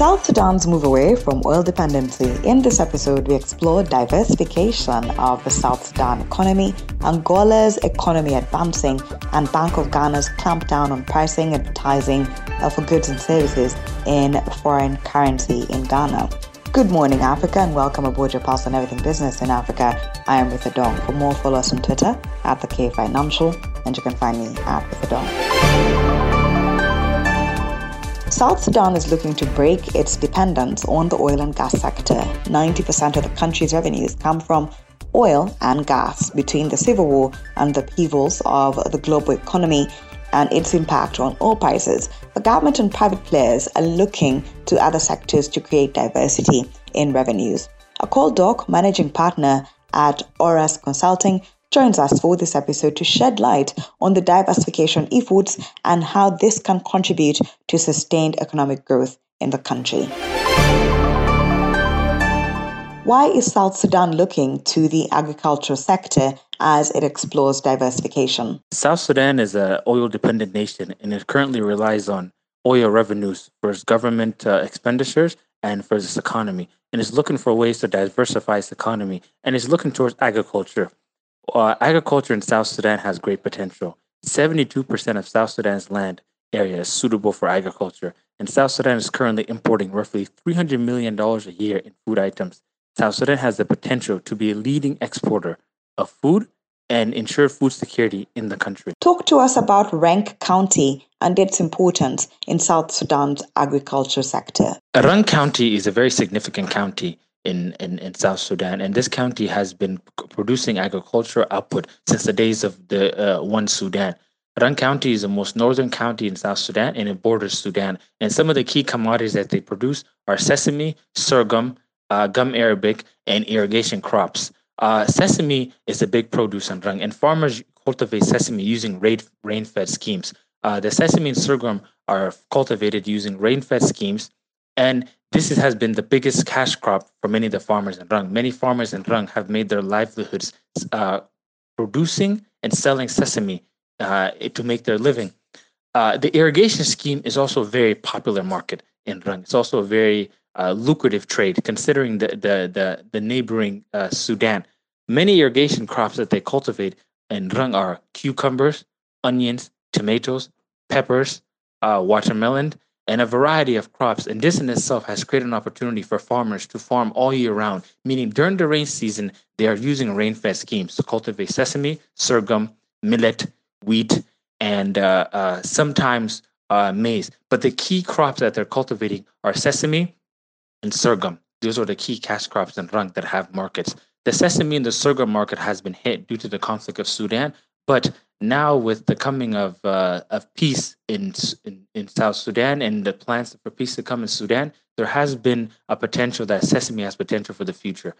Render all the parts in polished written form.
South Sudan's move away from oil dependency. In this episode, we explore diversification of the South Sudan economy, Angola's economy advancing, and Bank of Ghana's clampdown on pricing and advertising for goods and services in foreign currency in Ghana. Good morning, Africa, and welcome aboard your Pulse on Everything Business in Africa. I am Ritha Dong. For more, follow us on Twitter at The K Financial, and you can find me at Ritha Dong. South Sudan is looking to break its dependence on the oil and gas sector. 90% of the country's revenues come from oil and gas. Between the civil war and the upheavals of the global economy and its impact on oil prices, the government and private players are looking to other sectors to create diversity in revenues. Akol Dok, managing partner at Oris Consulting, joins us for this episode to shed light on the diversification efforts and how this can contribute to sustained economic growth in the country. Why is South Sudan looking to the agricultural sector as it explores diversification? South Sudan is an oil-dependent nation, and it currently relies on oil revenues for its government expenditures and for its economy. And it's looking for ways to diversify its economy, and it's looking towards agriculture. Agriculture in South Sudan has great potential. 72% of South Sudan's land area is suitable for agriculture, and South Sudan is currently importing roughly $300 million a year in food items. South Sudan has the potential to be a leading exporter of food and ensure food security in the country. Talk to us about Rank County and its importance in South Sudan's agriculture sector. Rank County is a very significant county in South Sudan, and this county has been producing agricultural output since the days of the One Sudan. Rank County is the most northern county in South Sudan, and it borders Sudan. And some of the key commodities that they produce are sesame, sorghum, gum arabic, and irrigation crops. Sesame is a big produce in Rank, and farmers cultivate sesame using rain-fed schemes. The sesame and sorghum are cultivated using rain-fed schemes, and this has been the biggest cash crop for many of the farmers in Rank. Many farmers in Rank have made their livelihoods producing and selling sesame to make their living. The irrigation scheme is also a very popular market in Rank. It's also a very lucrative trade, considering the neighboring Sudan. Many irrigation crops that they cultivate in Rank are cucumbers, onions, tomatoes, peppers, watermelon, and a variety of crops. And this in itself has created an opportunity for farmers to farm all year round, meaning during the rain season, they are using rain-fed schemes to cultivate sesame, sorghum, millet, wheat, and sometimes maize. But the key crops that they're cultivating are sesame and sorghum. Those are the key cash crops in Rank that have markets. The sesame and the sorghum market has been hit due to the conflict of Sudan, but now, with the coming of peace in South Sudan and the plans for peace to come in Sudan, there has been a potential that sesame has potential for the future.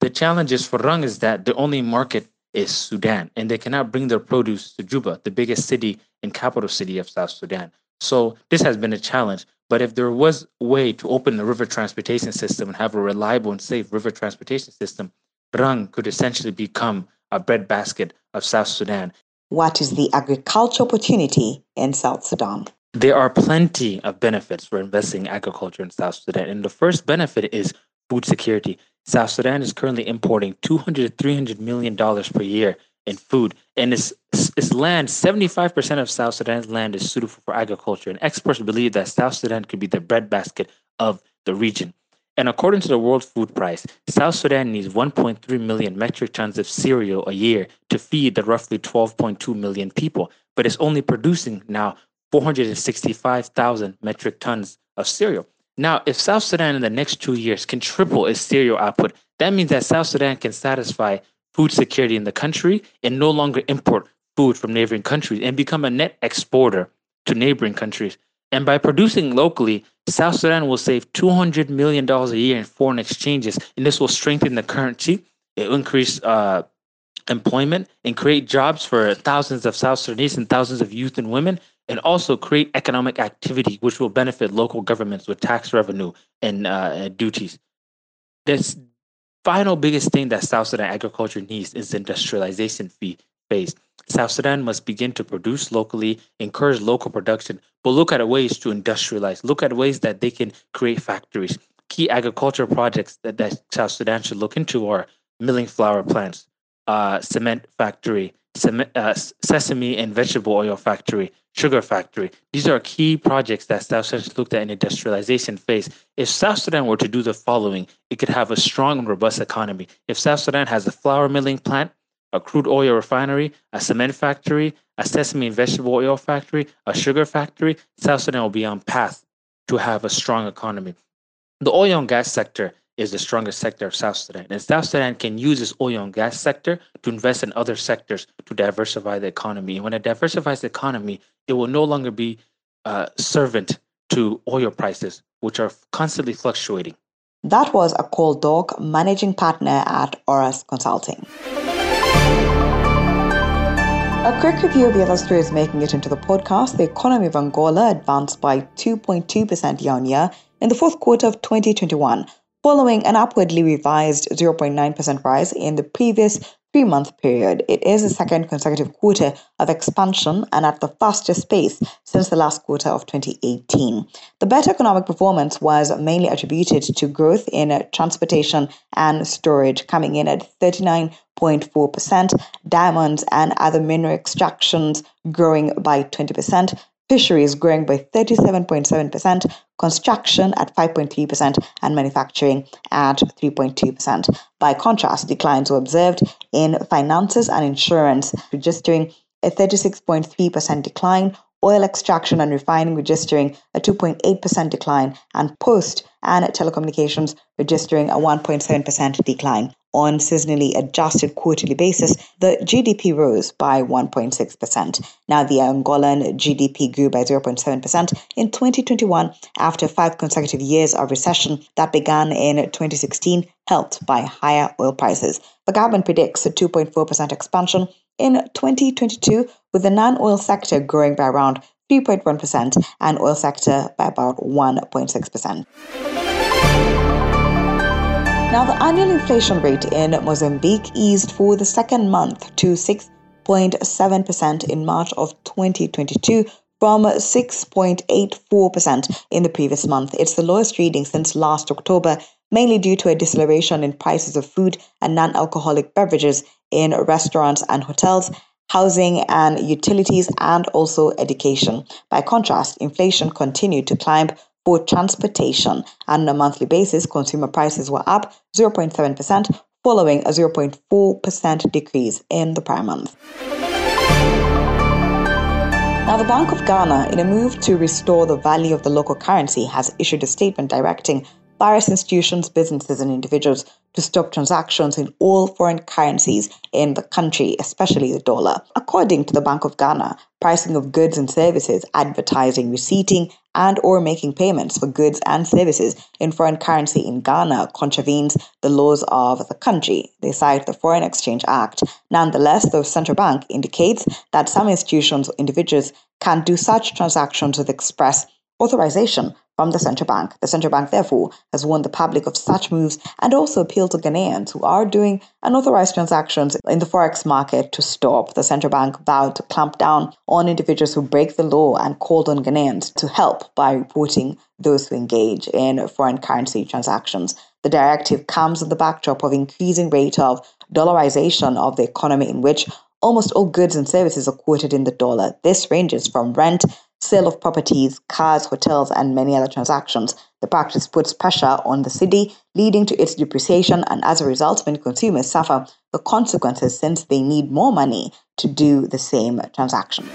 The challenges for Rank is that the only market is Sudan, and they cannot bring their produce to Juba, the biggest city and capital city of South Sudan. So this has been a challenge. But if there was a way to open the river transportation system and have a reliable and safe river transportation system, Rank could essentially become a breadbasket of South Sudan. What is the agriculture opportunity in South Sudan? There are plenty of benefits for investing in agriculture in South Sudan. And the first benefit is food security. South Sudan is currently importing $200 to $300 million per year in food. And its land, 75% of South Sudan's land is suitable for agriculture. And experts believe that South Sudan could be the breadbasket of the region. And according to the World Food Price, South Sudan needs 1.3 million metric tons of cereal a year to feed the roughly 12.2 million people, but it's only producing now 465,000 metric tons of cereal. Now, if South Sudan in the next 2 years can triple its cereal output, that means that South Sudan can satisfy food security in the country and no longer import food from neighboring countries and become a net exporter to neighboring countries. And by producing locally, South Sudan will save $200 million a year in foreign exchanges, and this will strengthen the currency, it increase employment, and create jobs for thousands of South Sudanese and thousands of youth and women, and also create economic activity, which will benefit local governments with tax revenue and duties. The final biggest thing that South Sudan agriculture needs is the industrialization phase. South Sudan must begin to produce locally, encourage local production, but look at ways to industrialize, look at ways that they can create factories. Key agriculture projects that South Sudan should look into are milling flour plants, cement factory, sesame and vegetable oil factory, sugar factory. These are key projects that South Sudan should look at in industrialization phase. If South Sudan were to do the following, it could have a strong and robust economy. If South Sudan has a flour milling plant, a crude oil refinery, a cement factory, a sesame and vegetable oil factory, a sugar factory, South Sudan will be on path to have a strong economy. The oil and gas sector is the strongest sector of South Sudan, and South Sudan can use its oil and gas sector to invest in other sectors to diversify the economy. And when it diversifies the economy, it will no longer be servant to oil prices, which are constantly fluctuating. That was Akol Dok, managing partner at Oris Consulting. A quick review of the other stories making it into the podcast. The economy of Angola advanced by 2.2% year-on-year in the fourth quarter of 2021, following an upwardly revised 0.9% rise in the previous three-month period. It is the second consecutive quarter of expansion and at the fastest pace since the last quarter of 2018. The better economic performance was mainly attributed to growth in transportation and storage, coming in at 39.4%, diamonds and other mineral extractions growing by 20%, fisheries growing by 37.7%, construction at 5.3%, and manufacturing at 3.2%. By contrast, declines were observed in finances and insurance, registering a 36.3% decline, oil extraction and refining registering a 2.8% decline, and post and telecommunications registering a 1.7% decline. On seasonally adjusted quarterly basis, the GDP rose by 1.6%. Now, the Angolan GDP grew by 0.7% in 2021 after 5 consecutive years of recession that began in 2016, helped by higher oil prices. The government predicts a 2.4% expansion in 2022, with the non-oil sector growing by around 3.1% and oil sector by about 1.6%. Now, the annual inflation rate in Mozambique eased for the second month to 6.7% in March of 2022 from 6.84% in the previous month. It's the lowest reading since last October, mainly due to a deceleration in prices of food and non-alcoholic beverages in restaurants and hotels, housing and utilities, and also education. By contrast, inflation continued to climb for transportation, and on a monthly basis, consumer prices were up 0.7%, following a 0.4% decrease in the prior month. Now, the Bank of Ghana, in a move to restore the value of the local currency, has issued a statement directing various institutions, businesses, and individuals to stop transactions in all foreign currencies in the country, especially the dollar. According to the Bank of Ghana, pricing of goods and services, advertising, receipting, and or making payments for goods and services in foreign currency in Ghana contravenes the laws of the country. They cite the Foreign Exchange Act. Nonetheless, the Central Bank indicates that some institutions or individuals can do such transactions with express authorization from the central bank. The central bank, therefore, has warned the public of such moves and also appealed to Ghanaians who are doing unauthorized transactions in the forex market to stop. The central bank vowed to clamp down on individuals who break the law and called on Ghanaians to help by reporting those who engage in foreign currency transactions. The directive comes in the backdrop of increasing rate of dollarization of the economy, in which almost all goods and services are quoted in the dollar. This ranges from rent, sale of properties, cars, hotels, and many other transactions. The practice puts pressure on the cedi, leading to its depreciation, and as a result, many consumers suffer the consequences since they need more money to do the same transaction.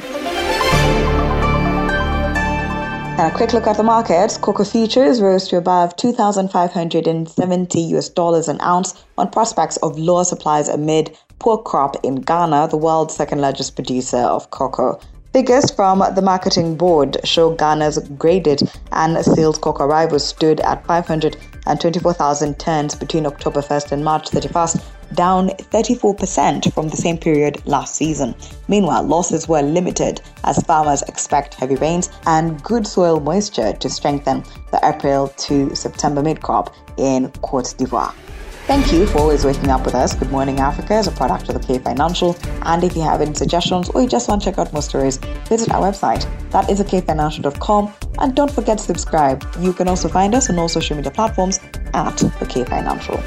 And a quick look at the markets. Cocoa futures rose to above $2,570 an ounce on prospects of lower supplies amid poor crop in Ghana, the world's second largest producer of cocoa. Figures from the marketing board show Ghana's graded and sealed cocoa arrivals stood at 524,000 tons between October 1st and March 31st, down 34% from the same period last season. Meanwhile, losses were limited as farmers expect heavy rains and good soil moisture to strengthen the April to September mid-crop in Côte d'Ivoire. Thank you for always waking up with us. Good Morning Africa is a product of the K Financial. And if you have any suggestions or you just want to check out more stories, visit our website. That is thekfinancial.com. And don't forget to subscribe. You can also find us on all social media platforms at the K Financial.